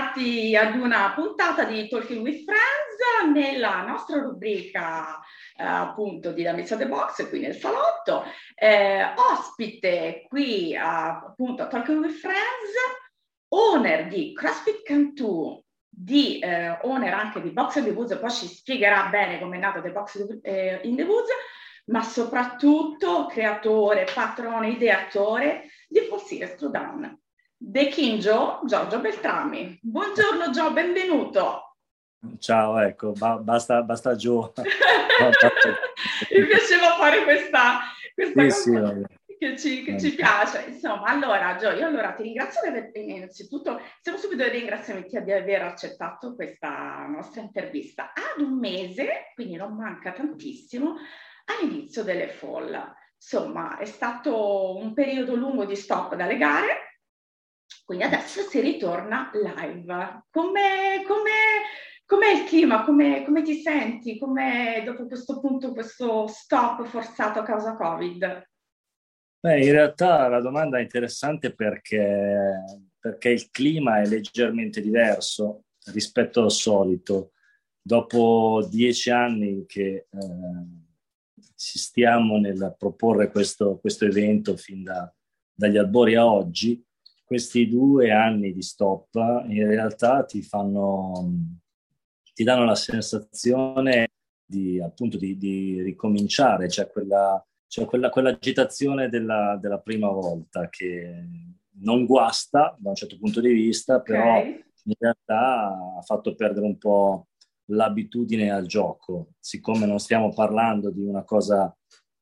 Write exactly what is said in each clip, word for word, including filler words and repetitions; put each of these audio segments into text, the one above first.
tornati ad una puntata di Talking with Friends nella nostra rubrica eh, appunto di La Messa de Box qui nel salotto. Eh, ospite qui a, appunto a Talking with Friends, owner di CrossFit Cantu, di eh, owner anche di Box in the Woods, poi ci spiegherà bene come è nato The Box eh, in the Woods, ma soprattutto creatore, patrono, ideatore di Fall Series Down. The King Joe, Giorgio Beltrami. Buongiorno Joe, benvenuto. Ciao, ecco, ba- basta, basta Joe. Mi piaceva fare questa, questa sì, cosa sì, che, ci, che ci piace. Insomma, allora Joe, io allora ti ringrazio di aver, innanzitutto, siamo subito ai ringraziamenti di aver accettato questa nostra intervista. Ad un mese, quindi non manca tantissimo, all'inizio delle Fall. Insomma, è stato un periodo lungo di stop dalle gare, quindi adesso si ritorna live. Com'è, com'è, com'è il clima? Com'è, come ti senti? Com'è dopo questo punto, questo stop forzato a causa Covid? Beh, in realtà la domanda è interessante perché, perché il clima è leggermente diverso rispetto al solito. Dopo dieci anni che eh, ci stiamo nel proporre questo, questo evento fin da, dagli albori a oggi, questi due anni di stop in realtà ti fanno, ti danno la sensazione di appunto di, di ricominciare, cioè quella, cioè quella, quell'agitazione della, della prima volta che non guasta da un certo punto di vista, però okay, in realtà ha fatto perdere un po' l'abitudine al gioco, siccome non stiamo parlando di una cosa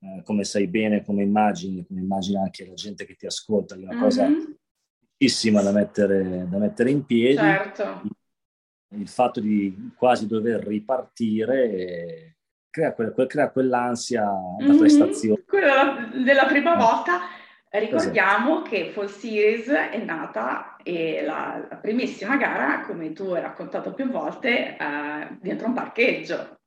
eh, come sai bene, come immagini, come immagina anche la gente che ti ascolta, di una mm-hmm. cosa da mettere, da mettere in piedi, certo. il, il fatto di quasi dover ripartire crea, quel, quel, crea quell'ansia da mm-hmm. prestazione. Quella della prima eh. volta, ricordiamo esatto. che Fall Series è nata e la, la primissima gara, come tu hai raccontato più volte, eh, dentro un parcheggio.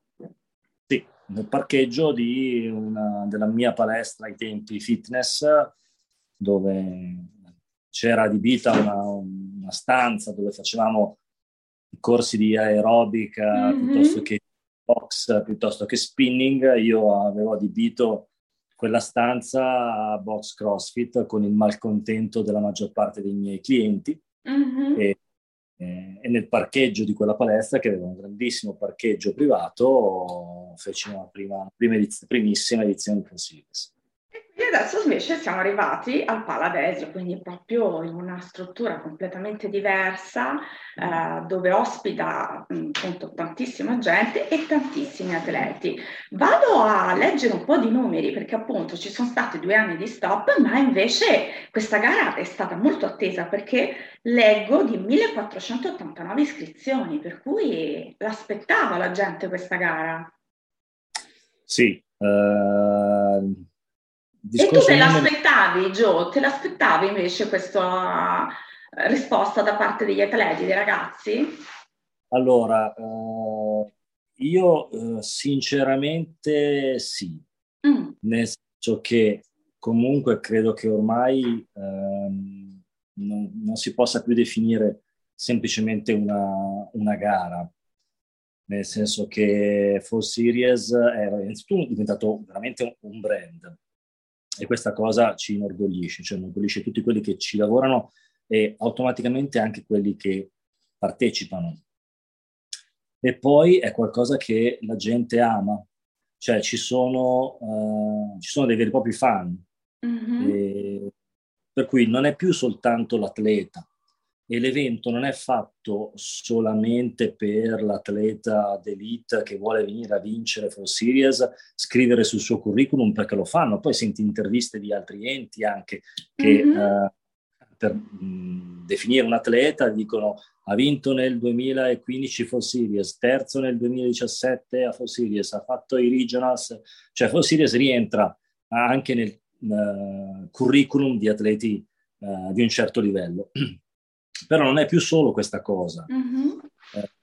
Sì, nel parcheggio di una, della mia palestra ai tempi fitness, dove c'era adibita una, una stanza dove facevamo corsi di aerobica mm-hmm. piuttosto che box, piuttosto che spinning. Io avevo adibito quella stanza a box CrossFit con il malcontento della maggior parte dei miei clienti mm-hmm. e, e nel parcheggio di quella palestra, che aveva un grandissimo parcheggio privato, feci una prima, prima ediz- primissima edizione di Fall Series. E adesso invece siamo arrivati al Pala Desio, quindi proprio in una struttura completamente diversa, eh, dove ospita mh, appunto tantissima gente e tantissimi atleti. Vado a leggere un po' di numeri, perché appunto ci sono stati due anni di stop, ma invece questa gara è stata molto attesa, perché leggo di millequattrocentottantanove iscrizioni, per cui l'aspettava la gente questa gara. Sì, uh... E tu te l'aspettavi, nel... Gio? Te l'aspettavi invece questa risposta da parte degli atleti, dei ragazzi? Allora, eh, io eh, sinceramente sì, mm. nel senso che comunque credo che ormai eh, non, non si possa più definire semplicemente una, una gara, nel senso che Fall Series è innanzitutto diventato veramente un brand. E questa cosa ci inorgoglisce, cioè inorgoglisce tutti quelli che ci lavorano e automaticamente anche quelli che partecipano. E poi è qualcosa che la gente ama, cioè ci sono, uh, ci sono dei veri e propri fan, mm-hmm. e per cui non è più soltanto l'atleta, e l'evento non è fatto solamente per l'atleta d'elite che vuole venire a vincere Fall Series, scrivere sul suo curriculum, perché lo fanno. Poi senti interviste di altri enti anche che mm-hmm. eh, per mh, definire un atleta dicono ha vinto nel duemilaquindici Fall Series, terzo nel duemiladiciassette a Fall Series, ha fatto i regionals, cioè Fall Series rientra anche nel uh, curriculum di atleti uh, di un certo livello. Però non è più solo questa cosa, mm-hmm.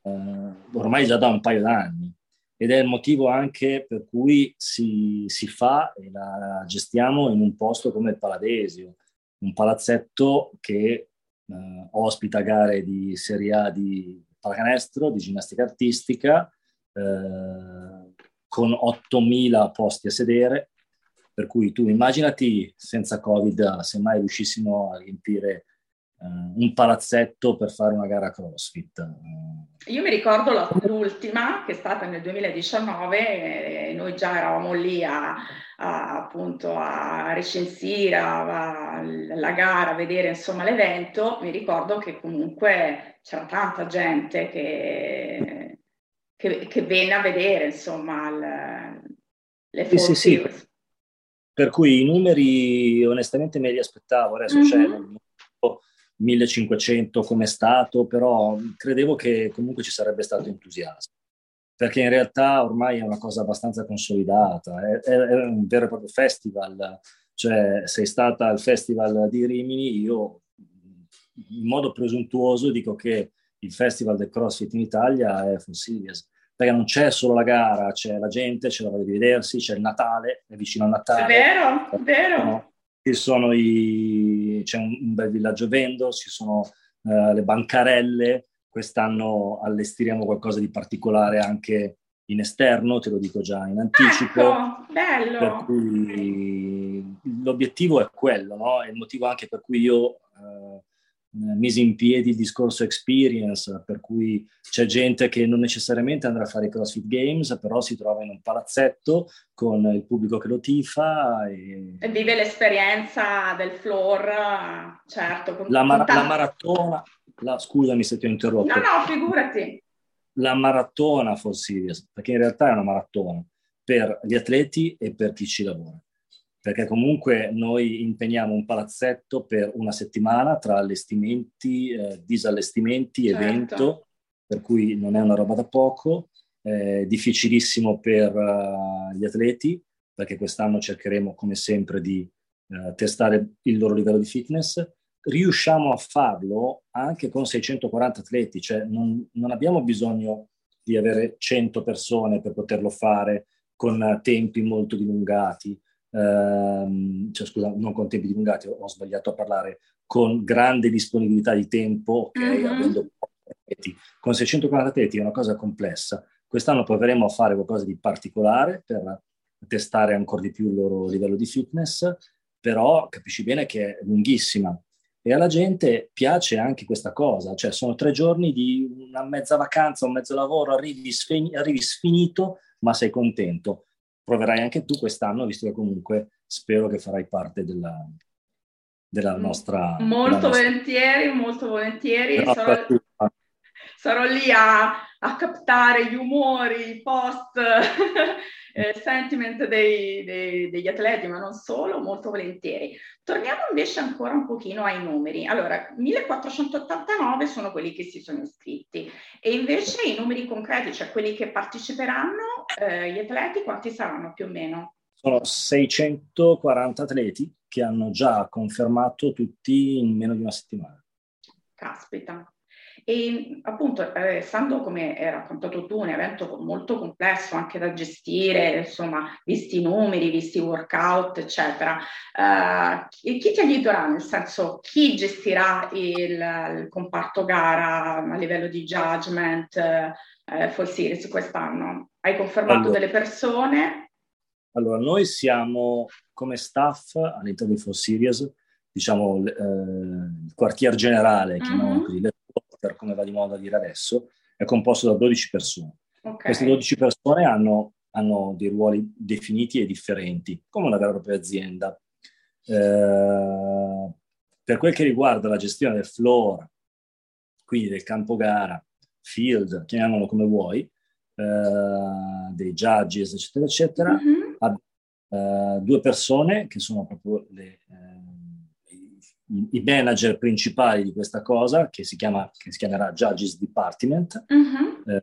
eh, ormai già da un paio d'anni, ed è il motivo anche per cui si, si fa e la gestiamo in un posto come il Pala Desio, un palazzetto che eh, ospita gare di Serie A di pallacanestro, di ginnastica artistica, eh, con ottomila posti a sedere, per cui tu immaginati senza Covid se mai riuscissimo a riempire Uh, un palazzetto per fare una gara CrossFit. Uh. Io mi ricordo la, l'ultima, che è stata nel duemiladiciannove, eh, noi già eravamo lì a, a, appunto a recensire a, a, la gara, a vedere insomma l'evento. Mi ricordo che comunque c'era tanta gente che, che, che venne a vedere insomma l, le foto. Sì, sì, sì. Per cui i numeri onestamente me li aspettavo, adesso mm-hmm. c'è millecinquecento come è stato, però credevo che comunque ci sarebbe stato entusiasmo, perché in realtà ormai è una cosa abbastanza consolidata, è, è, è un vero e proprio festival. Cioè, sei stata al festival di Rimini, io in modo presuntuoso dico che il festival del CrossFit in Italia è Fall Series, perché non c'è solo la gara, c'è la gente, c'è la voglia di vedersi, c'è il Natale, è vicino a Natale. È vero, è vero. No? Ci sono i, c'è un, un bel villaggio vendor, ci sono uh, le bancarelle. Quest'anno allestiremo qualcosa di particolare anche in esterno, te lo dico già in anticipo. Ecco, bello! Per cui l'obiettivo è quello, no? È il motivo anche per cui io uh, misi in piedi il discorso experience, per cui c'è gente che non necessariamente andrà a fare i CrossFit Games, però si trova in un palazzetto con il pubblico che lo tifa e, e vive l'esperienza del floor, certo. Con la, mar- la maratona, la, scusami se ti ho interrotto. No, no, figurati. La maratona Fall Series, perché in realtà è una maratona per gli atleti e per chi ci lavora. Perché comunque noi impegniamo un palazzetto per una settimana tra allestimenti, eh, disallestimenti, certo. Evento, per cui non è una roba da poco, è difficilissimo per uh, gli atleti, perché quest'anno cercheremo come sempre di uh, testare il loro livello di fitness. Riusciamo a farlo anche con seicentoquaranta atleti, cioè non, non abbiamo bisogno di avere cento persone per poterlo fare con uh, tempi molto dilungati. Uh, cioè, scusa, non con tempi dilungati, ho, ho sbagliato a parlare, con grande disponibilità di tempo, ok, uh-huh. avendo con seicentoquaranta atleti è una cosa complessa. Quest'anno proveremo a fare qualcosa di particolare per testare ancora di più il loro livello di fitness, però capisci bene che è lunghissima e alla gente piace anche questa cosa, cioè sono tre giorni di una mezza vacanza, un mezzo lavoro, arrivi, sfeg- arrivi sfinito ma sei contento. Proverai anche tu quest'anno, visto che comunque spero che farai parte della, della nostra... Molto della nostra... volentieri, molto volentieri. Sarò, sarò lì a, a captare gli umori, i post, eh, sentiment dei, dei, degli atleti, ma non solo, molto volentieri. Torniamo invece ancora un pochino ai numeri. Allora, millequattrocentottantanove sono quelli che si sono iscritti e invece i numeri concreti, cioè quelli che parteciperanno, Eh, gli atleti quanti saranno più o meno? Sono seicentoquaranta atleti che hanno già confermato tutti in meno di una settimana. Caspita. E appunto, eh, essendo come hai raccontato tu un evento molto complesso anche da gestire, insomma, visti i numeri, visti i workout, eccetera, eh, chi ti aiuterà? Nel senso, chi gestirà il, il comparto gara a livello di judgment, eh, Fall Series quest'anno? Hai confermato allora, delle persone? Allora, noi siamo come staff all'interno di Fall Series, diciamo eh, il quartier generale, chiamiamolo così, per come va di moda a dire adesso, è composto da dodici persone. Okay. Queste dodici persone hanno, hanno dei ruoli definiti e differenti, come una vera e propria azienda. Eh, per quel che riguarda la gestione del floor, quindi del campo gara, field, chiamiamolo come vuoi, Uh, dei judges eccetera eccetera mm-hmm. a, uh, due persone che sono proprio le, uh, i, i manager principali di questa cosa che si chiama che si chiamerà Judges Department mm-hmm. uh,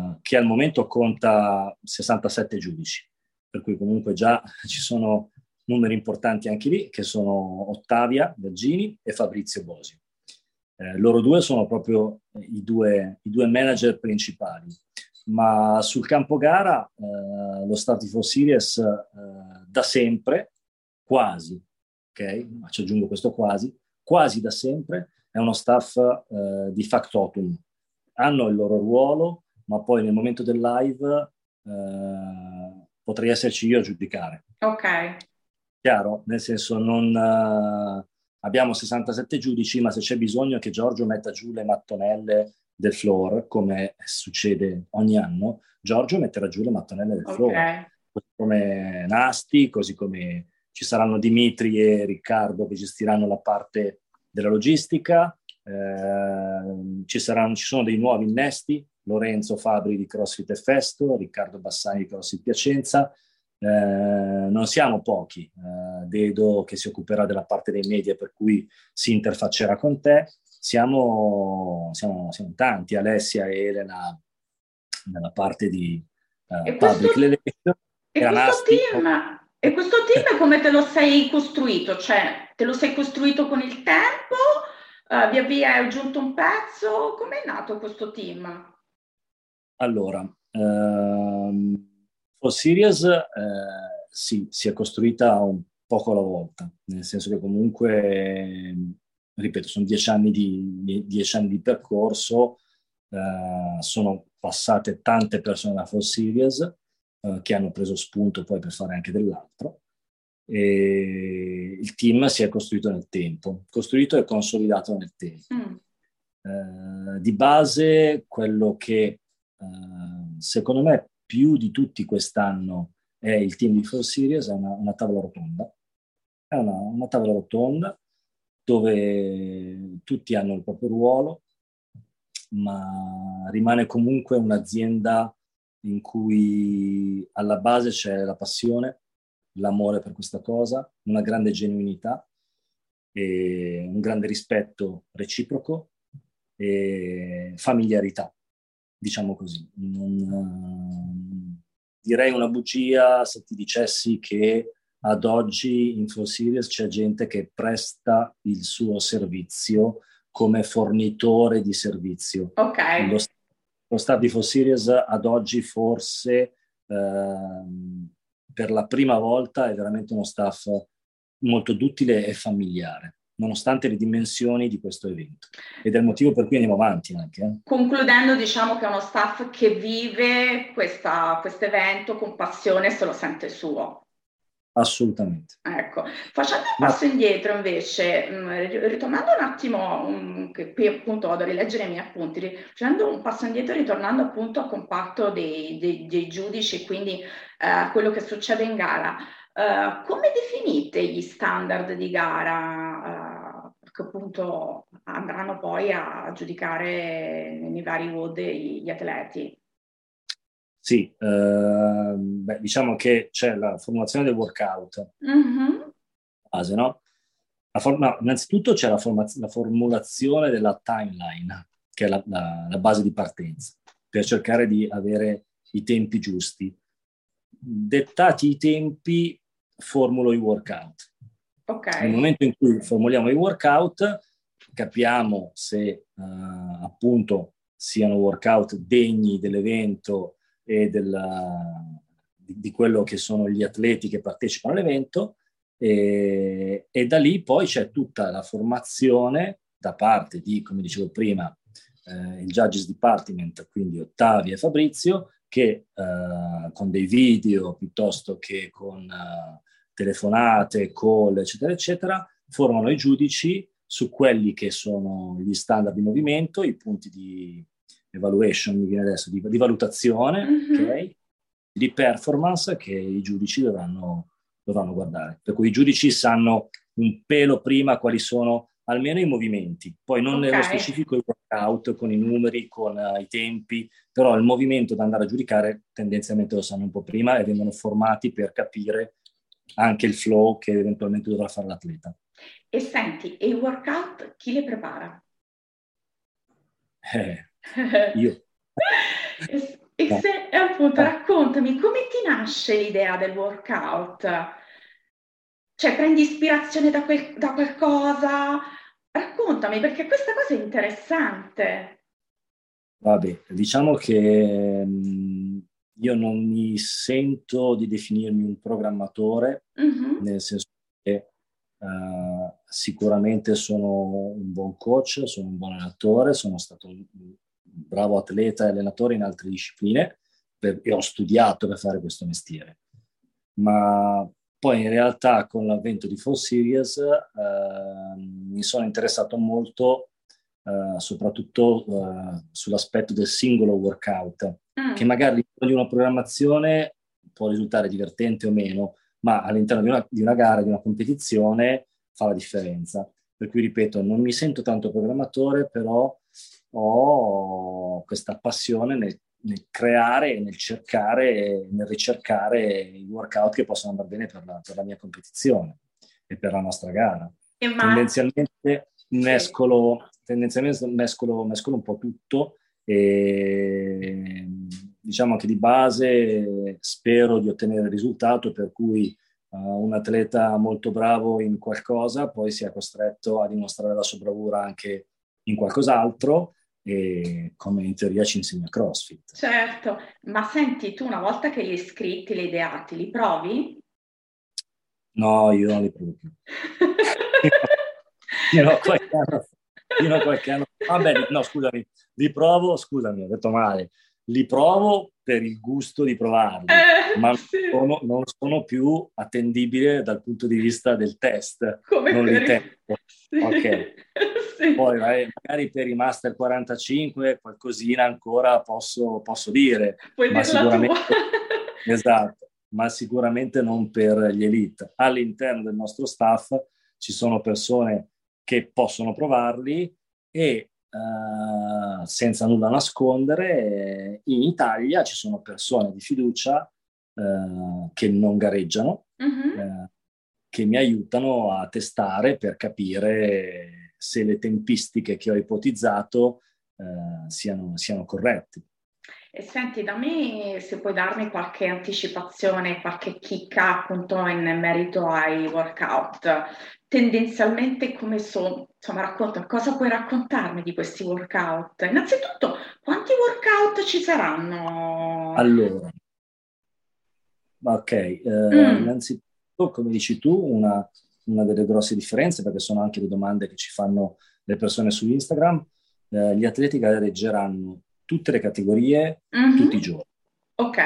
uh, che al momento conta sessantasette giudici, per cui comunque già ci sono numeri importanti anche lì, che sono Ottavia Vergini e Fabrizio Bosi. Uh, loro due sono proprio i due, i due manager principali. Ma sul campo gara eh, lo staff di Fall Series eh, da sempre, quasi, ok? Ma ci aggiungo questo quasi, quasi da sempre, è uno staff eh, di factotum. Hanno il loro ruolo, ma poi nel momento del live eh, potrei esserci io a giudicare. Ok. Chiaro? Nel senso, non eh, abbiamo sessantasette giudici, ma se c'è bisogno che Giorgio metta giù le mattonelle del floor, come succede ogni anno, Giorgio metterà giù le mattonelle del floor. Okay. Così come Nasti, così come ci saranno Dimitri e Riccardo che gestiranno la parte della logistica, eh, ci saranno, ci sono dei nuovi innesti, Lorenzo Fabri di CrossFit Festo, Riccardo Bassani di CrossFit Piacenza, eh, non siamo pochi, eh, Dedo che si occuperà della parte dei media per cui si interfaccerà con te, siamo, siamo, siamo tanti, Alessia e Elena nella parte di eh, e questo, Public Relation. E questo Nasti, team... E questo team come te lo sei costruito? Cioè, te lo sei costruito con il tempo? Uh, via via hai aggiunto un pezzo? Come è nato questo team? Allora, ehm, Fall Series eh, sì, si è costruita un poco alla volta, nel senso che comunque, ripeto, sono dieci anni di, dieci anni di percorso, eh, sono passate tante persone da Fall Series, che hanno preso spunto poi per fare anche dell'altro, e il team si è costruito nel tempo, costruito e consolidato nel tempo. Mm. Eh, di base, quello che eh, secondo me più di tutti quest'anno è il team di Fall Series, è una, una tavola rotonda, è una, una tavola rotonda dove tutti hanno il proprio ruolo, ma rimane comunque un'azienda in cui alla base c'è la passione, l'amore per questa cosa, una grande genuinità, e un grande rispetto reciproco e familiarità, diciamo così. Non, direi una bugia se ti dicessi che ad oggi in Fall Series c'è gente che presta il suo servizio come fornitore di servizio. Ok. Lo Lo staff di Fall Series ad oggi forse ehm, per la prima volta è veramente uno staff molto duttile e familiare, nonostante le dimensioni di questo evento. Ed è il motivo per cui andiamo avanti anche. Eh. Concludendo, diciamo che è uno staff che vive questo evento con passione, se lo sente suo. Assolutamente. Ecco, facendo un passo indietro invece, ritornando un attimo, che qui appunto vado a rileggere i miei appunti, facendo un passo indietro, ritornando appunto al comparto dei, dei, dei giudici, quindi eh, quello che succede in gara, eh, come definite gli standard di gara eh, che appunto andranno poi a giudicare nei vari WOD gli atleti? Sì, eh, beh, diciamo che c'è la formulazione del workout, mm-hmm. base, no? La for- no, innanzitutto c'è la, forma- la formulazione della timeline, che è la, la, la base di partenza, per cercare di avere i tempi giusti. Dettati i tempi, formulo i workout. Okay. Nel momento in cui formuliamo i workout, capiamo se eh, appunto siano workout degni dell'evento e della, di, di quello che sono gli atleti che partecipano all'evento, e, e da lì poi c'è tutta la formazione da parte di, come dicevo prima, eh, il Judges Department, quindi Ottavia e Fabrizio, che eh, con dei video piuttosto che con eh, telefonate, call, eccetera, eccetera, formano i giudici su quelli che sono gli standard di movimento, i punti di evaluation, mi viene adesso, di, di valutazione, mm-hmm. okay, di performance che i giudici dovranno, dovranno guardare. Per cui i giudici sanno un pelo prima quali sono almeno i movimenti, poi non okay. nello specifico il workout con i numeri, con uh, i tempi, però il movimento da andare a giudicare tendenzialmente lo sanno un po' prima e vengono formati per capire anche il flow che eventualmente dovrà fare l'atleta. E senti, e i workout chi le prepara? Eh... Io. e, e, se, e appunto raccontami come ti nasce l'idea del workout, cioè prendi ispirazione da, quel, da qualcosa, raccontami, perché questa cosa è interessante. Vabbè, diciamo che mh, io non mi sento di definirmi un programmatore, mm-hmm. nel senso che Uh, sicuramente sono un buon coach, sono un buon allenatore, sono stato un bravo atleta e allenatore in altre discipline per, e ho studiato per fare questo mestiere. Ma poi in realtà con l'avvento di Fall Series uh, mi sono interessato molto uh, soprattutto uh, sull'aspetto del singolo workout, mm. che magari di una programmazione può risultare divertente o meno, ma all'interno di una, di una gara, di una competizione, fa la differenza. Per cui, ripeto, non mi sento tanto programmatore, però ho questa passione nel, nel creare, nel cercare, nel ricercare i workout che possono andare bene per la, per la mia competizione e per la nostra gara. Ma... Tendenzialmente mescolo, tendenzialmente mescolo, mescolo un po' tutto e... Diciamo che di base spero di ottenere il risultato per cui uh, un atleta molto bravo in qualcosa poi sia costretto a dimostrare la sua bravura anche in qualcos'altro, e come in teoria ci insegna CrossFit. Certo, ma senti, tu una volta che li hai scritti, li hai ideati, li provi? No, io non li provo più. Io ho qualche anno, io ho qualche anno. Vabbè, no, scusami, li provo, scusami, ho detto male. Li provo per il gusto di provarli, eh, ma sì. sono, non sono più attendibile dal punto di vista del test. Come non per... li tengo. Sì. Okay. Sì. Poi magari per i Master quarantacinque qualcosina ancora posso, posso dire. Puoi ma sicuramente esatto, ma sicuramente non per gli Elite. All'interno del nostro staff ci sono persone che possono provarli e Uh, senza nulla nascondere, in Italia ci sono persone di fiducia uh, che non gareggiano, uh-huh. uh, che mi aiutano a testare per capire se le tempistiche che ho ipotizzato uh, siano, siano corrette. E senti, dammi se puoi darmi qualche anticipazione, qualche chicca appunto in merito ai workout. Tendenzialmente come sono, insomma racconta, cosa puoi raccontarmi di questi workout? Innanzitutto, quanti workout ci saranno? Allora, ok, eh, mm. innanzitutto come dici tu, una, una delle grosse differenze, perché sono anche le domande che ci fanno le persone su Instagram, eh, gli atleti gareggeranno tutte le categorie, mm-hmm. tutti i giorni. Ok.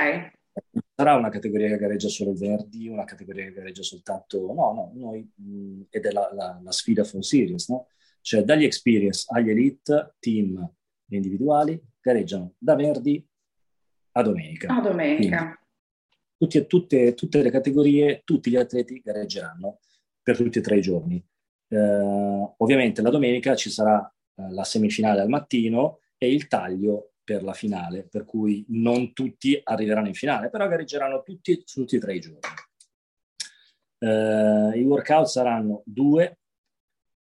Sarà una categoria che gareggia solo il venerdì, una categoria che gareggia soltanto... No, no, noi... Mh, ed è la, la, la sfida Fall Series, no? Cioè dagli Experience agli Elite, team individuali, gareggiano da venerdì a domenica. A domenica. Tutti, tutte, tutte le categorie, tutti gli atleti gareggeranno per tutti e tre i giorni. Eh, ovviamente la domenica ci sarà eh, la semifinale al mattino e il taglio per la finale, per cui non tutti arriveranno in finale, però gareggeranno tutti su tutti e tre i giorni. Eh, i workout saranno due,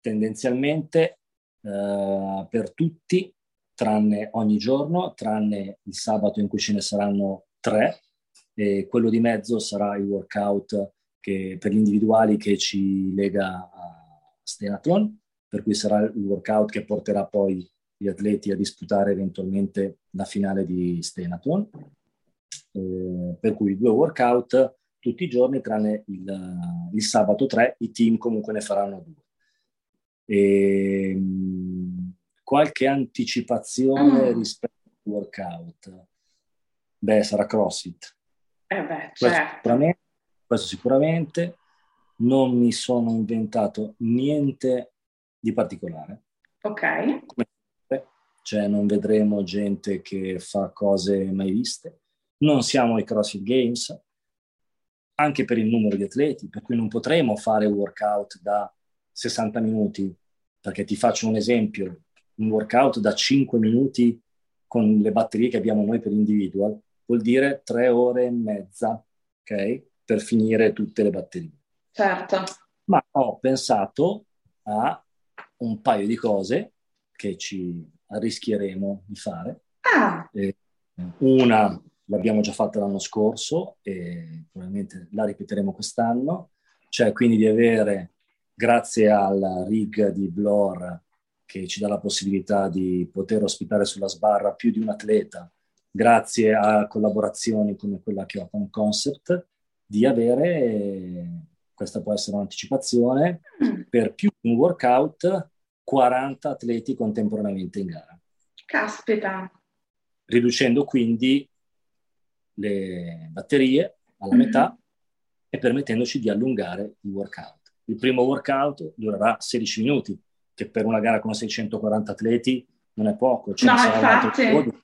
tendenzialmente eh, per tutti, tranne ogni giorno, tranne il sabato in cui ce ne saranno tre, e quello di mezzo sarà il workout che, per gli individuali che ci lega a Stenatron, per cui sarà il workout che porterà poi gli atleti a disputare eventualmente la finale di Stenatron, eh, per cui due workout tutti i giorni tranne il, il sabato tre, i team comunque ne faranno due. E, qualche anticipazione mm. rispetto al workout? Beh, sarà CrossFit. Eh beh, certo. Questo sicuramente, questo sicuramente. Non mi sono inventato niente di particolare. Ok. Come Cioè non vedremo gente che fa cose mai viste. Non siamo ai CrossFit Games, anche per il numero di atleti, per cui non potremo fare workout da sessanta minuti, perché ti faccio un esempio, un workout da cinque minuti con le batterie che abbiamo noi per individual, vuol dire tre ore e mezza, ok? Per finire tutte le batterie. Certo. Ma ho pensato a un paio di cose che ci... rischieremo di fare. Ah. Eh, una l'abbiamo già fatta l'anno scorso e probabilmente la ripeteremo quest'anno, cioè quindi di avere, grazie alla rig di Blor che ci dà la possibilità di poter ospitare sulla sbarra più di un atleta, grazie a collaborazioni come quella che ho con Concept, di avere questa può essere un'anticipazione, per più di un workout quaranta atleti contemporaneamente in gara. Caspita! Riducendo quindi le batterie alla mm-hmm. metà e permettendoci di allungare il workout. Il primo workout durerà sedici minuti, che per una gara con seicentoquaranta atleti non è poco. Cioè no, infatti.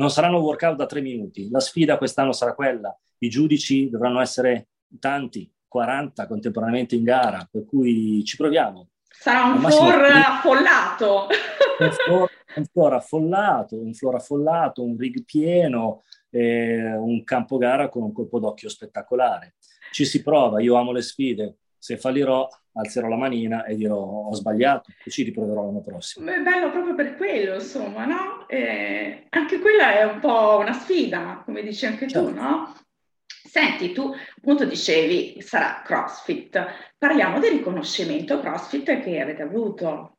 Non saranno workout da tre minuti. La sfida quest'anno sarà quella. I giudici dovranno essere tanti, quaranta contemporaneamente in gara, per cui ci proviamo. Sarà un floor affollato. Un floor, un floor affollato, un floor affollato, un rig pieno, eh, un campo gara con un colpo d'occhio spettacolare. Ci si prova, io amo le sfide. Se fallirò, alzerò la manina e dirò ho sbagliato, e ci riproverò l'anno prossimo. Beh, bello proprio per quello, insomma, no? Eh, anche quella è un po' una sfida, come dici anche certo. tu, no? Senti, tu appunto dicevi sarà CrossFit. Parliamo del riconoscimento CrossFit che avete avuto.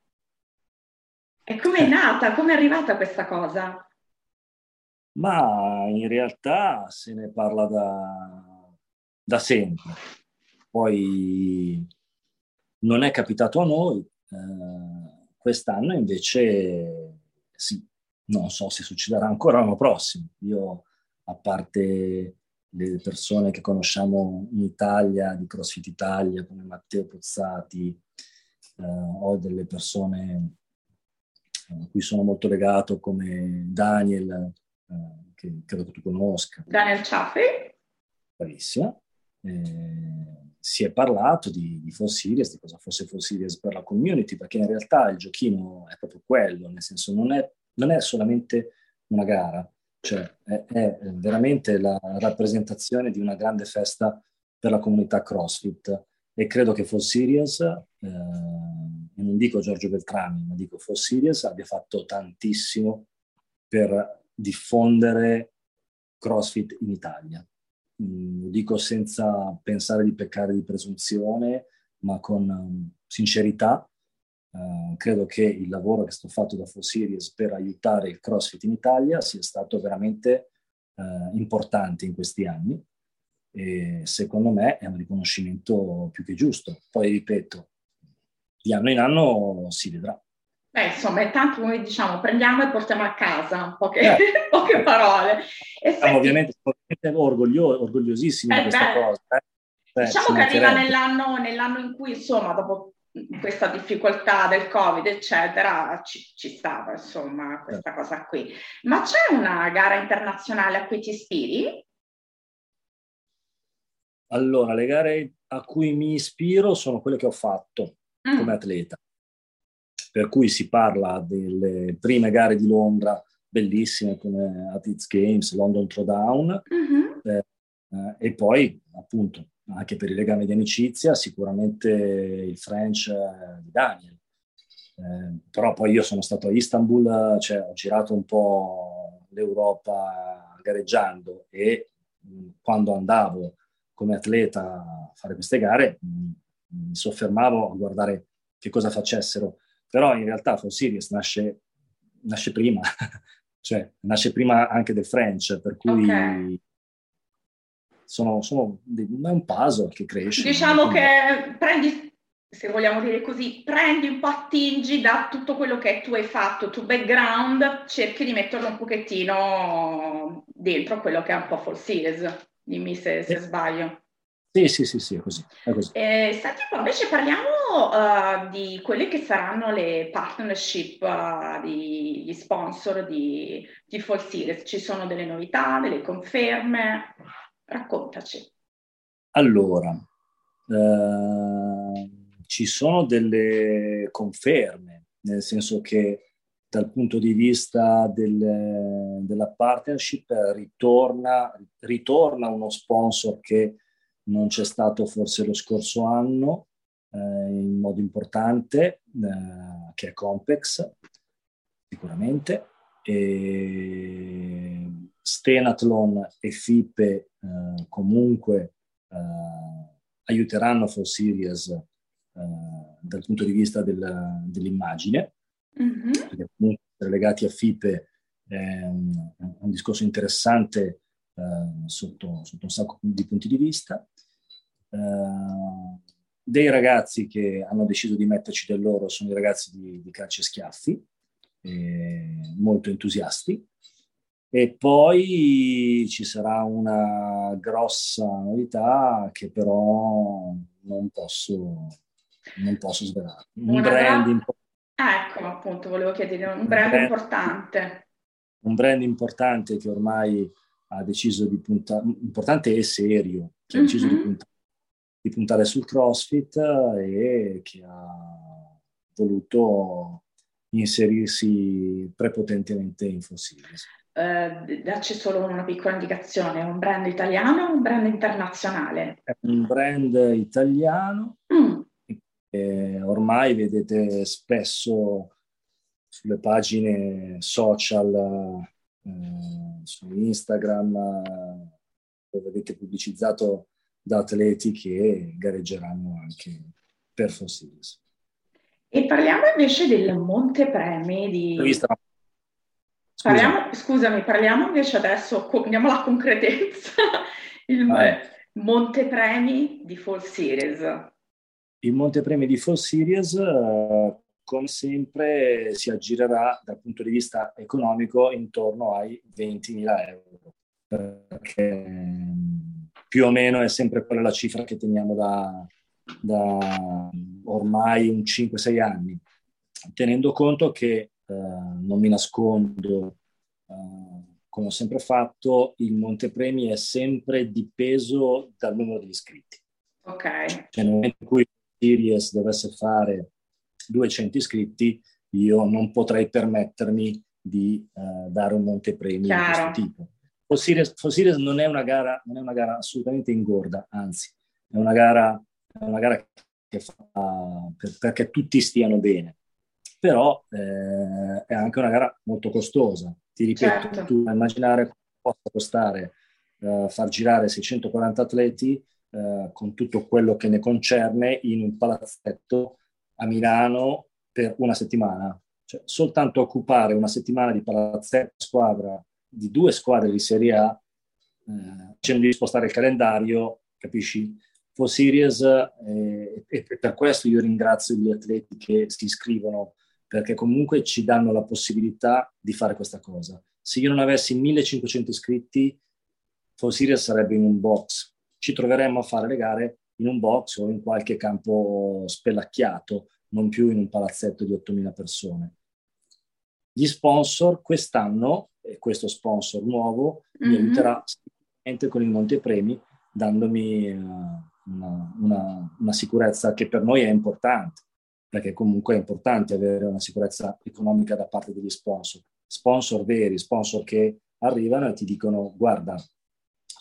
E come è nata, come è arrivata questa cosa? Ma in realtà se ne parla da, da sempre. Poi non è capitato a noi, eh, quest'anno invece sì, non so se succederà ancora l'anno prossimo. Io, a parte le persone che conosciamo in Italia, di CrossFit Italia, come Matteo Pozzati, eh, ho delle persone a cui sono molto legato, come Daniel, eh, che credo che tu conosca. Daniel Chaffey. Bravissima. Eh, si è parlato di, di Fall Series, di cosa fosse Fall Series per la community, perché in realtà il giochino è proprio quello, nel senso non è, non è solamente una gara, cioè è, è veramente la rappresentazione di una grande festa per la comunità CrossFit, e credo che Fall Series, eh, non dico Giorgio Beltrami, ma dico Fall Series, abbia fatto tantissimo per diffondere CrossFit in Italia. Lo dico senza pensare di peccare di presunzione, ma con sincerità. Eh, credo che il lavoro che è stato fatto da Fall Series per aiutare il CrossFit in Italia sia stato veramente eh, importante in questi anni, e secondo me è un riconoscimento più che giusto. Poi ripeto, di anno in anno si vedrà. Beh, insomma, intanto noi diciamo prendiamo e portiamo a casa, poche, eh, poche parole. E senti... Ovviamente orgoglio, orgogliosissimi eh, di questa beh. cosa. Eh. Diciamo che arriva nell'anno, nell'anno in cui, insomma, dopo questa difficoltà del Covid, eccetera, ci, ci stava, insomma, questa eh. cosa qui. Ma c'è una gara internazionale a cui ti ispiri? Allora, le gare a cui mi ispiro sono quelle che ho fatto mm. come atleta. Per cui si parla delle prime gare di Londra, bellissime, come Athletes Games, London Throwdown, uh-huh. eh, eh, e poi, appunto, anche per i legami di amicizia, sicuramente il French eh, di Daniel. Eh, però poi io sono stato a Istanbul, cioè ho girato un po' l'Europa gareggiando, e mh, quando andavo come atleta a fare queste gare, mh, mi soffermavo a guardare che cosa facessero. Però in realtà Fall Series nasce, nasce prima, cioè nasce prima anche del French, per cui okay. sono, sono è un puzzle che cresce. Diciamo che prendi, se vogliamo dire così, prendi un po', attingi da tutto quello che tu hai fatto, tu background, cerchi di metterlo un pochettino dentro quello che è un po' Fall Series, dimmi se, se eh. sbaglio. Sì, sì, sì, sì, è così. È così. Eh, senti, poi invece parliamo uh, di quelle che saranno le partnership, uh, di, gli sponsor di, di Fall Series. Ci sono delle novità, delle conferme? Raccontaci. Allora, eh, ci sono delle conferme, nel senso che dal punto di vista del, della partnership ritorna, ritorna uno sponsor che non c'è stato forse lo scorso anno eh, in modo importante, eh, che è Compex, sicuramente. E Stenatron e FIPE eh, comunque eh, aiuteranno Fall Series eh, dal punto di vista del, dell'immagine, mm-hmm. perché comunque legati a FIPE è un, un discorso interessante. Sotto, sotto un sacco di punti di vista, eh, dei ragazzi che hanno deciso di metterci del loro sono i ragazzi di, di calci e schiaffi, eh, molto entusiasti, e poi ci sarà una grossa novità che però non posso non posso svelare, un una brand gra- importante. Ah, ecco, appunto, volevo chiedere, un, un brand, brand importante. Un brand importante che ormai ha deciso di puntare, importante e serio, che mm-hmm. ha deciso di puntare, di puntare sul CrossFit e che ha voluto inserirsi prepotentemente in Fall Series. Eh, darci solo una piccola indicazione, un brand italiano o un brand internazionale? È un brand italiano. Mm. Eh, ormai vedete spesso sulle pagine social, eh, su Instagram, eh, dove vedete pubblicizzato da atleti che gareggeranno anche per Fall Series. E parliamo invece del montepremi di... Scusami. Parliamo, scusami, parliamo invece adesso, andiamo alla concretezza, il ah. montepremi di Fall Series. Il montepremi di Fall Series, eh, come sempre, si aggirerà dal punto di vista economico intorno ai ventimila euro, perché più o meno è sempre quella la cifra che teniamo da, da ormai un cinque sei anni, tenendo conto che, eh, non mi nascondo, eh, come ho sempre fatto, il montepremi è sempre dipeso dal numero degli iscritti. Ok. Cioè, nel momento in cui Series dovesse fare duecento iscritti, io non potrei permettermi di uh, dare un montepremi di questo tipo. Fall Series, Fall Series non è una gara, non è una gara assolutamente ingorda, anzi è una gara, è una gara che fa per, perché tutti stiano bene. Però eh, è anche una gara molto costosa. Ti ripeto, certo. Tu puoi immaginare cosa possa costare uh, far girare seicentoquaranta atleti. Uh, con tutto quello che ne concerne in un palazzetto a Milano per una settimana, cioè soltanto occupare una settimana di palazzetto squadra di due squadre di Serie A, uh, cercando di spostare il calendario, capisci? Fall Series, eh, e per questo io ringrazio gli atleti che si iscrivono, perché comunque ci danno la possibilità di fare questa cosa. Se io non avessi millecinquecento iscritti, Fall Series sarebbe in un box. Ci troveremmo a fare le gare in un box o in qualche campo spellacchiato, non più in un palazzetto di ottomila persone. Gli sponsor quest'anno, e questo sponsor nuovo, mm-hmm. mi aiuterà sicuramente con il montepremi, dandomi una, una, una sicurezza che per noi è importante, perché comunque è importante avere una sicurezza economica da parte degli sponsor. Sponsor veri, sponsor che arrivano e ti dicono: guarda,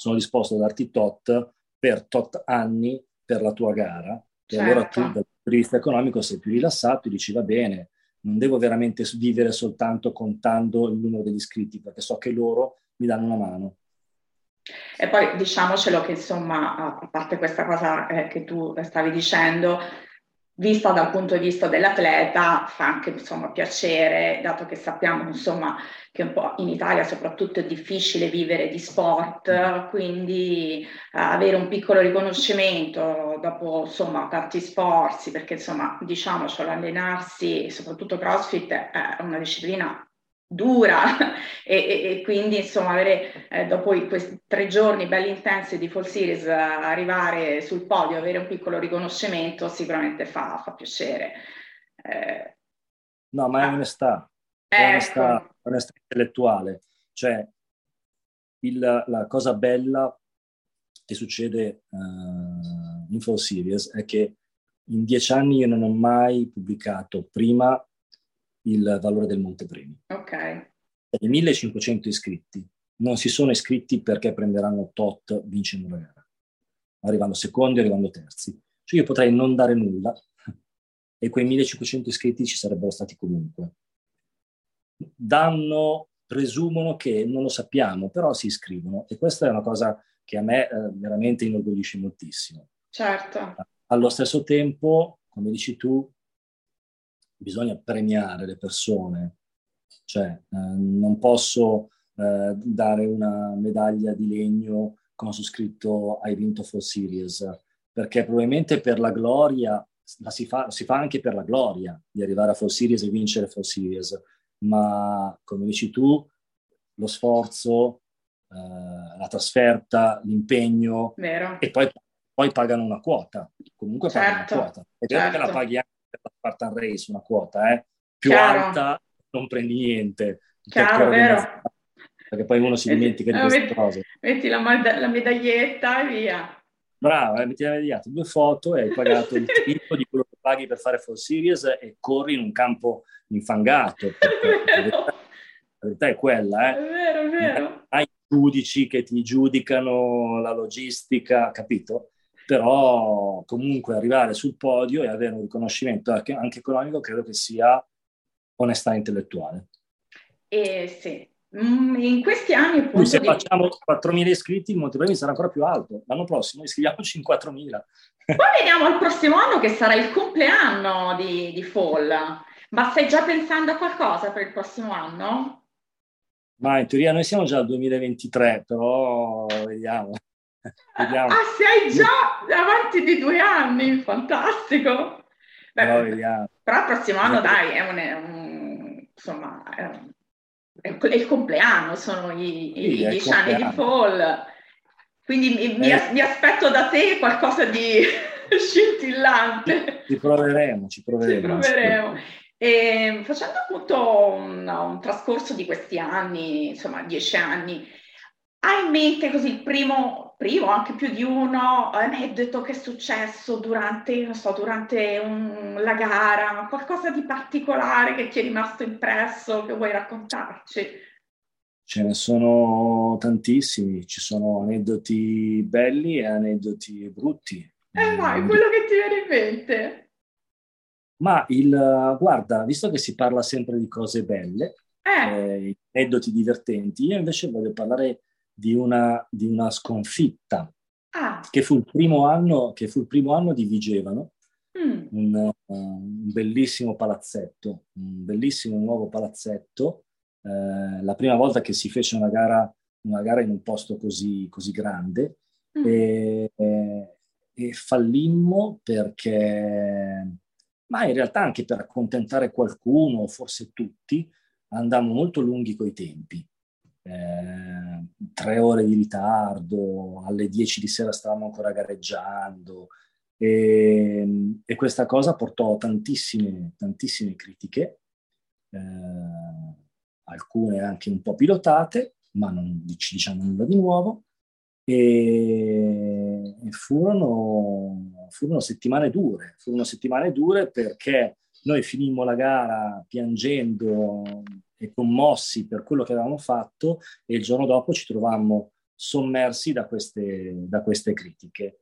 sono disposto a darti tot per tot anni per la tua gara. E certo. Allora tu dal punto di vista economico sei più rilassato e dici: va bene, non devo veramente vivere soltanto contando il numero degli iscritti, perché so che loro mi danno una mano. E poi diciamocelo che, insomma, a parte questa cosa eh, che tu stavi dicendo, vista dal punto di vista dell'atleta fa anche, insomma, piacere, dato che sappiamo, insomma, che un po' in Italia soprattutto è difficile vivere di sport, quindi eh, avere un piccolo riconoscimento dopo, insomma, tanti sforzi, perché, insomma, diciamocelo, allenarsi, soprattutto CrossFit, è una disciplina dura e, e, e quindi, insomma, avere eh, dopo i, questi tre giorni belli intensi di Fall Series, arrivare sul podio, avere un piccolo riconoscimento sicuramente fa, fa piacere. Eh, no, ma è onestà, ecco. è onestà, onestà intellettuale. Cioè, il, la cosa bella che succede uh, in Fall Series è che in dieci anni io non ho mai pubblicato prima il valore del montepremi. Ok. I millecinquecento iscritti non si sono iscritti perché prenderanno tot vincendo la gara, arrivando secondi, arrivando terzi. Cioè io potrei non dare nulla e quei millecinquecento iscritti ci sarebbero stati comunque. Danno, presumono che non lo sappiamo, però si iscrivono, e questa è una cosa che a me eh, veramente inorgoglisce moltissimo. Certo. Allo stesso tempo, come dici tu, bisogna premiare le persone, cioè eh, non posso eh, dare una medaglia di legno con su scritto "hai vinto Fall Series", perché probabilmente per la gloria, la si fa, si fa anche per la gloria di arrivare a Fall Series e vincere Fall Series, ma come dici tu, lo sforzo, eh, la trasferta, l'impegno, vero. E poi, poi pagano una quota, comunque pagano certo, una quota. È vero certo. Che la paghi anche per la Spartan Race una quota, eh? Più Chiaro. Alta non prendi niente. Chiaro, vero. Perché poi uno si dimentica di queste cose. Metti la, la medaglietta e via. Brava, eh, metti la medaglietta, due foto e hai pagato il tipo di quello che paghi per fare Fall Series e corri in un campo infangato. Perché, la verità è quella, eh. È vero, è vero. Hai giudici che ti giudicano la logistica, capito? Però comunque arrivare sul podio e avere un riconoscimento anche, anche economico credo che sia onestà intellettuale. Eh sì. In questi anni appunto, se facciamo quattromila iscritti il montepremi sarà ancora più alto l'anno prossimo, iscriviamoci in quattromila. Poi vediamo al prossimo anno che sarà il compleanno di, di Fall, ma stai già pensando a qualcosa per il prossimo anno? Ma in teoria noi siamo già al duemilaventitré, però vediamo, vediamo. Ah, sei già avanti di due anni, fantastico. Beh, no, vediamo. Però il prossimo anno dai è un, è un, insomma è un... è il compleanno, sono i, sì, i dieci anni di Fall, quindi mi, mi, eh. mi aspetto da te qualcosa di scintillante. Ci proveremo, ci proveremo. Ci proveremo. E, facendo appunto un, un trascorso di questi anni, insomma dieci anni, hai in mente così il primo, primo anche più di uno, aneddoto che è successo durante, non so, durante un, la gara, qualcosa di particolare che ti è rimasto impresso, che vuoi raccontarci? Ce ne sono tantissimi, ci sono aneddoti belli e aneddoti brutti. Eh vai, quello che ti viene in mente. Ma il, guarda, visto che si parla sempre di cose belle, eh. Eh, aneddoti divertenti, io invece voglio parlare Di una, di una sconfitta, ah. che fu il primo anno che fu il primo anno di Vigevano, mm. un, un bellissimo palazzetto, un bellissimo nuovo palazzetto, eh, la prima volta che si fece una gara, una gara in un posto così, così grande, mm. e, e, e fallimmo perché, ma in realtà anche per accontentare qualcuno, forse tutti, andammo molto lunghi coi tempi. Eh, tre ore di ritardo, alle dieci di sera stavamo ancora gareggiando e, e questa cosa portò tantissime, tantissime critiche, eh, alcune anche un po' pilotate, ma non ci diciamo nulla di nuovo, e, e furono, furono settimane dure, furono settimane dure perché noi finimmo la gara piangendo e commossi per quello che avevamo fatto e il giorno dopo ci trovammo sommersi da queste, da queste critiche,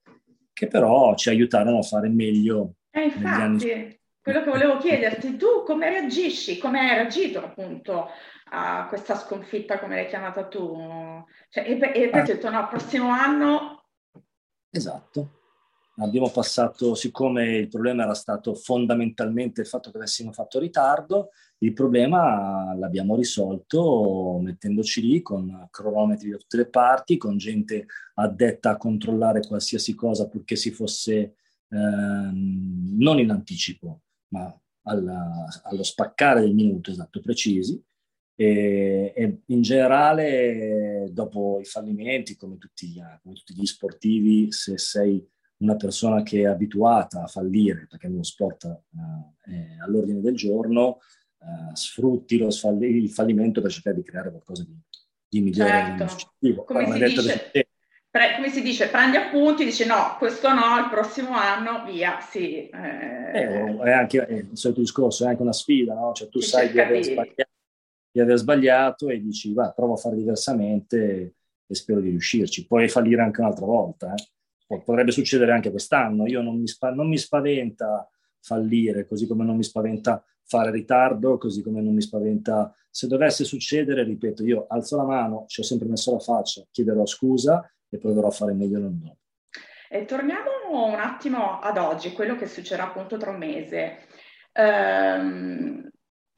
che però ci aiutarono a fare meglio. Eh, infatti, anni... quello che volevo chiederti, tu come reagisci, come hai reagito appunto a questa sconfitta, come l'hai chiamata tu? Cioè, e poi ah. ho detto no, prossimo anno... Esatto. Abbiamo passato, siccome il problema era stato fondamentalmente il fatto che avessimo fatto ritardo, il problema l'abbiamo risolto mettendoci lì con cronometri da tutte le parti, con gente addetta a controllare qualsiasi cosa purché si fosse eh, non in anticipo, ma alla, allo spaccare del minuto esatto, precisi. E, e in generale, dopo i fallimenti, come tutti gli, come tutti gli sportivi, se sei una persona che è abituata a fallire, perché uno sport uh, è all'ordine del giorno, uh, sfrutti lo sfall- il fallimento per cercare di creare qualcosa di, di migliore. Certo. Come, si dice, che... pre- come si dice, prendi appunti, dici no, questo no, il prossimo anno, via, sì. Eh... Eh, è anche è il solito discorso, è anche una sfida, no? Cioè tu che sai di aver, sbagliato, di aver sbagliato e dici, va, provo a fare diversamente e spero di riuscirci. Puoi fallire anche un'altra volta, eh. Potrebbe succedere anche quest'anno, io non mi, spa- non mi spaventa fallire, così come non mi spaventa fare ritardo, così come non mi spaventa, se dovesse succedere, ripeto, io alzo la mano, ci ho sempre messo la faccia, chiederò scusa e proverò a fare meglio l'anno dopo. E torniamo un attimo ad oggi, quello che succederà appunto tra un mese. Ehm,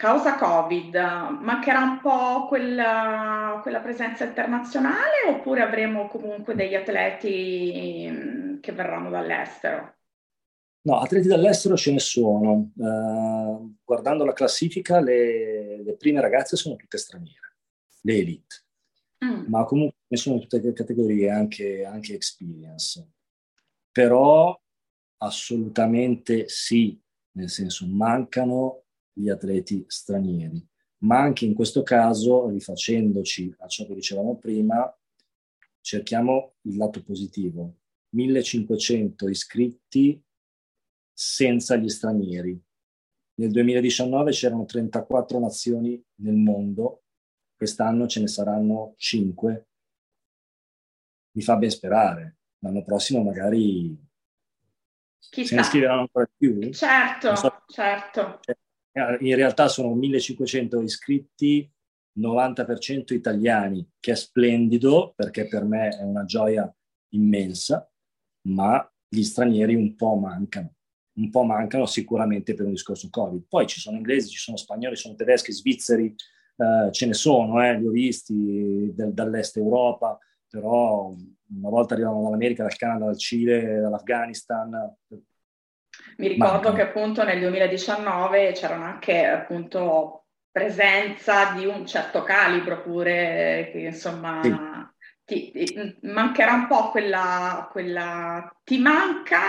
causa Covid, mancherà un po' quella, quella presenza internazionale oppure avremo comunque degli atleti che verranno dall'estero? No, atleti dall'estero ce ne sono. Uh, guardando la classifica, le, le prime ragazze sono tutte straniere, le elite. Mm. Ma comunque ne sono in tutte le categorie, anche, anche experience. Però assolutamente sì, nel senso mancano gli atleti stranieri. Ma anche in questo caso, rifacendoci a ciò che dicevamo prima, cerchiamo il lato positivo. millecinquecento iscritti senza gli stranieri. Nel duemiladiciannove c'erano trentaquattro nazioni nel mondo, quest'anno ce ne saranno cinque. Mi fa ben sperare. L'anno prossimo magari chissà, se ne iscriveranno ancora più. Certo, so, certo. In realtà sono millecinquecento iscritti, novanta per cento italiani, che è splendido, perché per me è una gioia immensa, ma gli stranieri un po' mancano, un po' mancano sicuramente per un discorso Covid. Poi ci sono inglesi, ci sono spagnoli, ci sono tedeschi, svizzeri, eh, ce ne sono, eh, li ho visti del, dall'est Europa, però una volta arrivavano dall'America, dal Canada, dal Cile, dall'Afghanistan. Mi ricordo Manca. che appunto nel duemiladiciannove c'erano anche appunto presenza di un certo calibro pure, che insomma sì. ti, ti, mancherà un po' quella, quella ti manca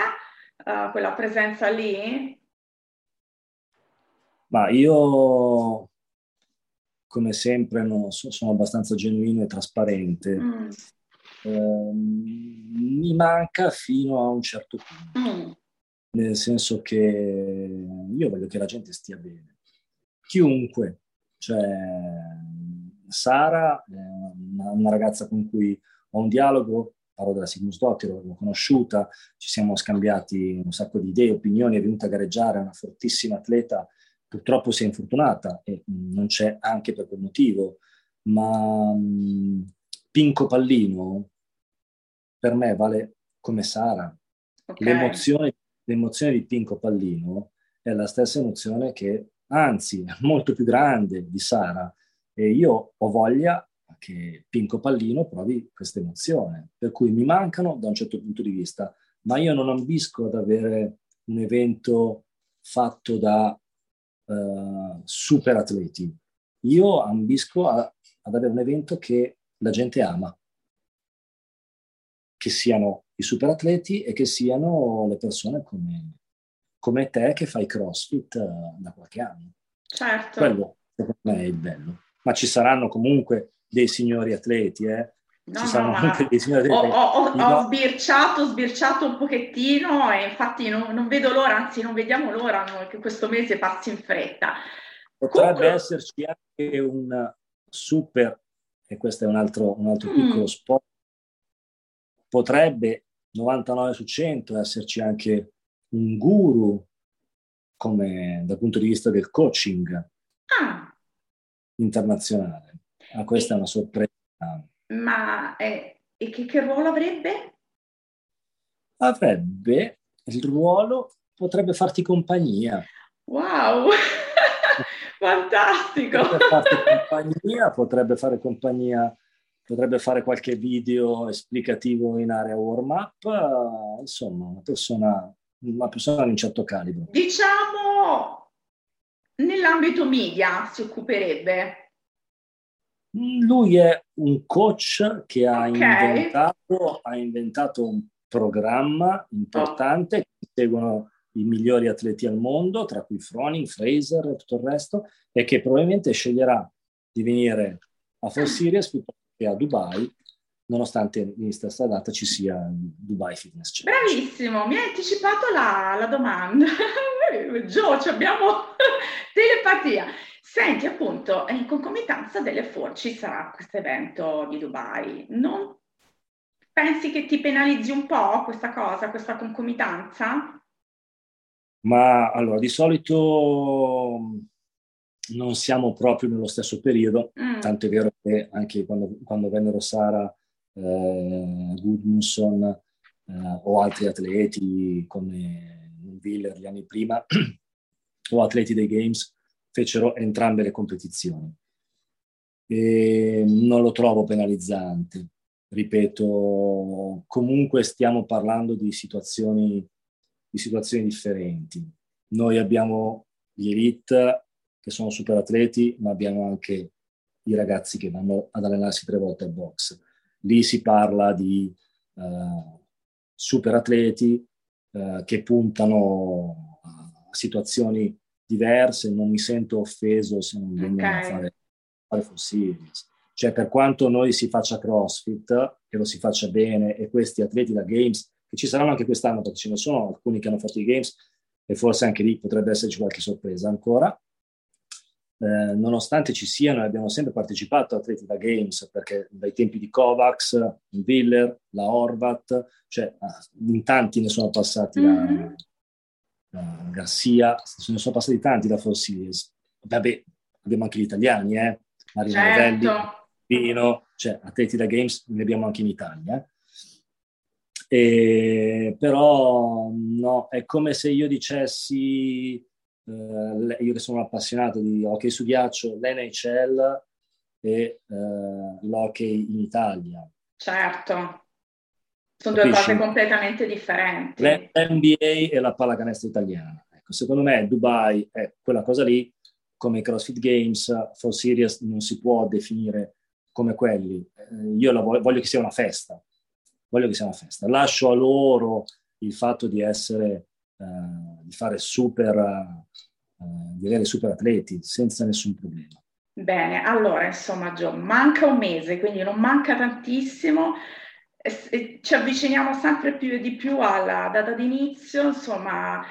uh, quella presenza lì? Ma io come sempre no, sono abbastanza genuino e trasparente. Mm. Eh, mi manca fino a un certo punto. Mm. Nel senso che io voglio che la gente stia bene. Chiunque. Cioè, Sara, una, una ragazza con cui ho un dialogo, parlo della Sigmundsdóttir, l'ho conosciuta, ci siamo scambiati un sacco di idee, opinioni, è venuta a gareggiare, è una fortissima atleta, purtroppo si è infortunata e non c'è anche per quel motivo, ma mh, Pinco Pallino per me vale come Sara. Okay. L'emozione L'emozione di Pinco Pallino è la stessa emozione che, anzi, è molto più grande di Sara. E io ho voglia che Pinco Pallino provi questa emozione, per cui mi mancano da un certo punto di vista, ma io non ambisco ad avere un evento fatto da uh, super atleti. Io ambisco a, ad avere un evento che la gente ama, che siano i superatleti e che siano le persone come, come te che fai CrossFit da qualche anno. Certo. Quello secondo me è il bello. Ma ci saranno comunque dei signori atleti, eh? No, ci no, saranno anche dei signori atleti. Ho, ho, ho, ho sbirciato, sbirciato un pochettino e infatti non, non vedo l'ora, anzi non vediamo l'ora che questo mese passi in fretta. Potrebbe comunque esserci anche un super, e questo è un altro, un altro mm. piccolo spot, potrebbe novantanove su cento esserci anche un guru come dal punto di vista del coaching ah. internazionale. Ah, questa e, è una sorpresa. Ma eh, e che, che ruolo avrebbe? Avrebbe il ruolo, potrebbe farti compagnia. Wow! Fantastico! Potrebbe farti compagnia, potrebbe fare compagnia. Potrebbe fare qualche video esplicativo in area warm-up, insomma, una persona, una persona di un certo calibro. Diciamo, nell'ambito media si occuperebbe? Lui è un coach che ha, okay. inventato, ha inventato un programma importante, oh. che seguono i migliori atleti al mondo, tra cui Froning, Fraser e tutto il resto, e che probabilmente sceglierà di venire a Fall Series piuttosto a Dubai, nonostante in stessa data ci sia Dubai Fitness. Bravissimo, mi hai anticipato la, la domanda. Gio, cioè abbiamo telepatia. Senti, appunto, in concomitanza delle Fall ci sarà questo evento di Dubai. Non pensi che ti penalizzi un po' questa cosa, questa concomitanza? Ma allora, di solito non siamo proprio nello stesso periodo, mm. tanto è vero che anche quando, quando vennero Sara, eh, Gudmundsson eh, o altri atleti come Viller gli anni prima o atleti dei Games, fecero entrambe le competizioni. E non lo trovo penalizzante. ripeto, comunque stiamo parlando di situazioni, di situazioni differenti. Noi abbiamo gli elite che sono super atleti, ma abbiamo anche i ragazzi che vanno ad allenarsi tre volte al box. Lì si parla di eh, super atleti eh, che puntano a situazioni diverse. Non mi sento offeso se non vengono okay. a fare, fare Fall Series. Cioè, per quanto noi si faccia CrossFit e lo si faccia bene, e questi atleti da Games, che ci saranno anche quest'anno, perché ce ne sono alcuni che hanno fatto i Games, e forse anche lì potrebbe esserci qualche sorpresa ancora. Eh, nonostante ci siano, abbiamo sempre partecipato a atleti da Games, perché dai tempi di Kovacs, in Viller, la Orvat, cioè in tanti ne sono passati mm-hmm. da, da Garcia, ne sono passati tanti da Fall Series. Vabbè, abbiamo anche gli italiani, eh? Mario certo. Novelli, cioè atleti da Games ne abbiamo anche in Italia. E, però no, è come se io dicessi... Uh, io che sono un appassionato di hockey su ghiaccio, l'N H L e uh, l'hockey in Italia. Certo, sono Capisci? due cose completamente differenti. L'N B A e la pallacanestro italiana. Ecco, secondo me Dubai è quella cosa lì, come i CrossFit Games, Fall Series non si può definire come quelli. Eh, io la voglio, voglio che sia una festa, voglio che sia una festa. Lascio a loro il fatto di essere... Uh, di fare super uh, di avere super atleti senza nessun problema. Bene, allora insomma Gio, manca un mese, quindi non manca tantissimo, e, e ci avviciniamo sempre più e di più alla data d'inizio, insomma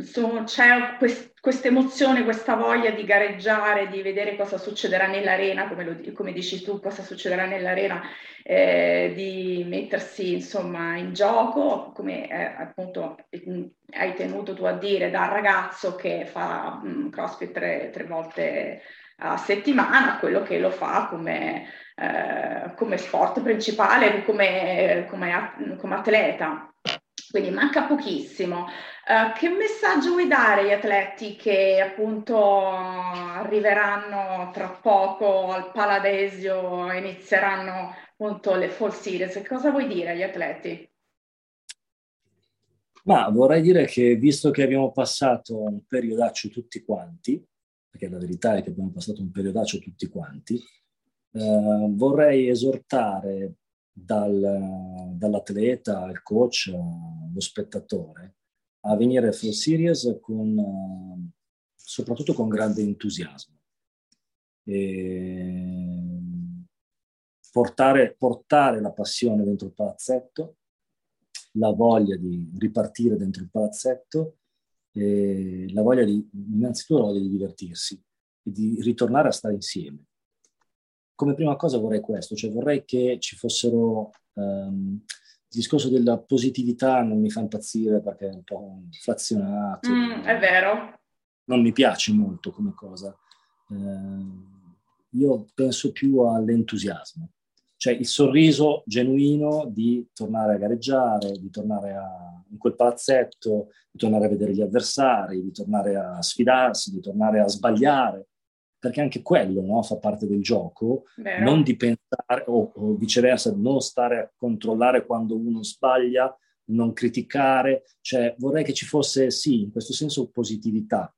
so, c'è quest, questa emozione, questa voglia di gareggiare, di vedere cosa succederà nell'arena, come, lo, come dici tu, cosa succederà nell'arena, eh, di mettersi insomma in gioco, come eh, appunto hai tenuto tu a dire, da ragazzo che fa mh, CrossFit tre, tre volte a settimana, quello che lo fa come, eh, come sport principale, come, come, come atleta. Quindi manca pochissimo. Uh, che messaggio vuoi dare agli atleti che appunto arriveranno tra poco al Pala Desio, inizieranno appunto le Fall Series? Cosa vuoi dire agli atleti? Ma vorrei dire che, visto che abbiamo passato un periodaccio tutti quanti, perché la verità è che abbiamo passato un periodaccio tutti quanti, eh, vorrei esortare Dal, dall'atleta al coach, lo spettatore, a venire a Fall Series con, soprattutto con grande entusiasmo, e portare, portare la passione dentro il palazzetto, la voglia di ripartire dentro il palazzetto, e la voglia di, innanzitutto la voglia di divertirsi e di ritornare a stare insieme. Come prima cosa vorrei questo, cioè vorrei che ci fossero, ehm, il discorso della positività non mi fa impazzire perché è un po' inflazionato. Mm, è vero. Non mi piace molto come cosa. Eh, io penso più all'entusiasmo, cioè il sorriso genuino di tornare a gareggiare, di tornare a, in quel palazzetto, di tornare a vedere gli avversari, di tornare a sfidarsi, di tornare a sbagliare. Perché anche quello, no, fa parte del gioco, Vero. non di pensare, o, o viceversa, non stare a controllare quando uno sbaglia, non criticare, cioè vorrei che ci fosse, sì, in questo senso positività.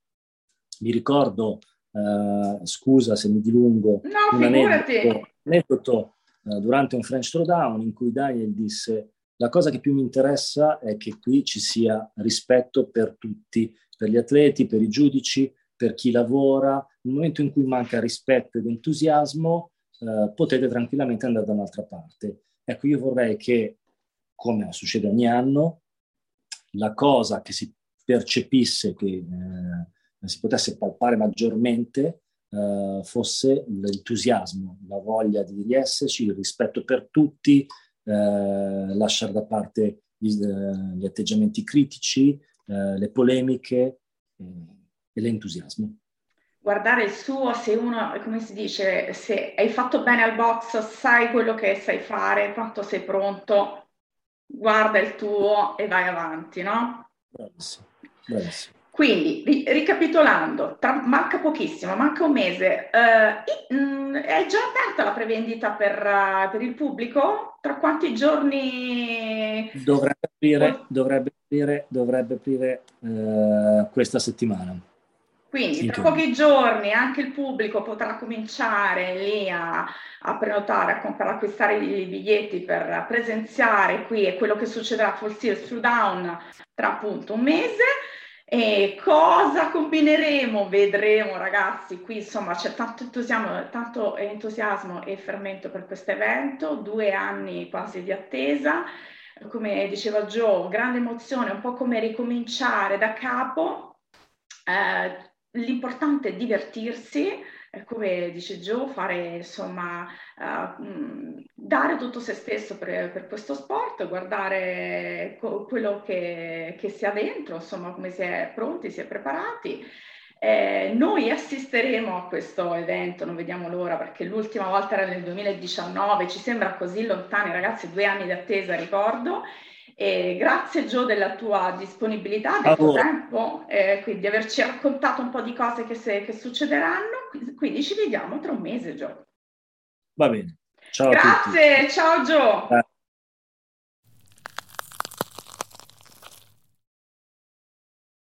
Mi ricordo, eh, scusa se mi dilungo, no, un aneddoto, aneddoto eh, durante un French Throwdown in cui Daniel disse: la cosa che più mi interessa è che qui ci sia rispetto per tutti, per gli atleti, per i giudici, per chi lavora. Nel momento in cui manca rispetto ed entusiasmo, eh, potete tranquillamente andare da un'altra parte. Ecco, io vorrei che, come succede ogni anno, la cosa che si percepisse, che eh, si potesse palpare maggiormente, eh, fosse l'entusiasmo, la voglia di esserci, il rispetto per tutti, eh, lasciare da parte gli, gli atteggiamenti critici, eh, le polemiche, eh, e l'entusiasmo. Guardare il suo, se uno, come si dice, se hai fatto bene al box, sai quello che sai fare, quanto sei pronto, guarda il tuo e vai avanti, no? Bravissimo, bravissimo. Quindi, ri- ricapitolando, tra- manca pochissimo, manca un mese. Uh, mh, è già aperta la prevendita per, uh, per il pubblico? Tra quanti giorni? Dovrebbe aprire, dovrebbe aprire, dovrebbe aprire uh, questa settimana. Quindi sì, tra pochi giorni anche il pubblico potrà cominciare lì a, a prenotare, a comprare, acquistare i biglietti per presenziare qui, e quello che succederà a Fall Series Down tra appunto un mese. E cosa combineremo? Vedremo, ragazzi. Qui insomma c'è tanto entusiasmo, tanto entusiasmo e fermento per questo evento, due anni quasi di attesa, come diceva Gio, grande emozione, un po' come ricominciare da capo. Eh, l'importante è divertirsi, come dice Gio, fare insomma uh, dare tutto se stesso per, per questo sport, guardare co- quello che, che si ha dentro, insomma come si è pronti, si è preparati. Eh, noi assisteremo a questo evento, non vediamo l'ora, perché l'ultima volta era nel duemiladiciannove, ci sembra così lontani, ragazzi, due anni di attesa, ricordo. E grazie Gio della tua disponibilità, del tuo tempo, eh, quindi di averci raccontato un po' di cose che, se, che succederanno, quindi ci vediamo tra un mese, Gio. Va bene, ciao. Grazie, a tutti. Ciao Gio. Bye.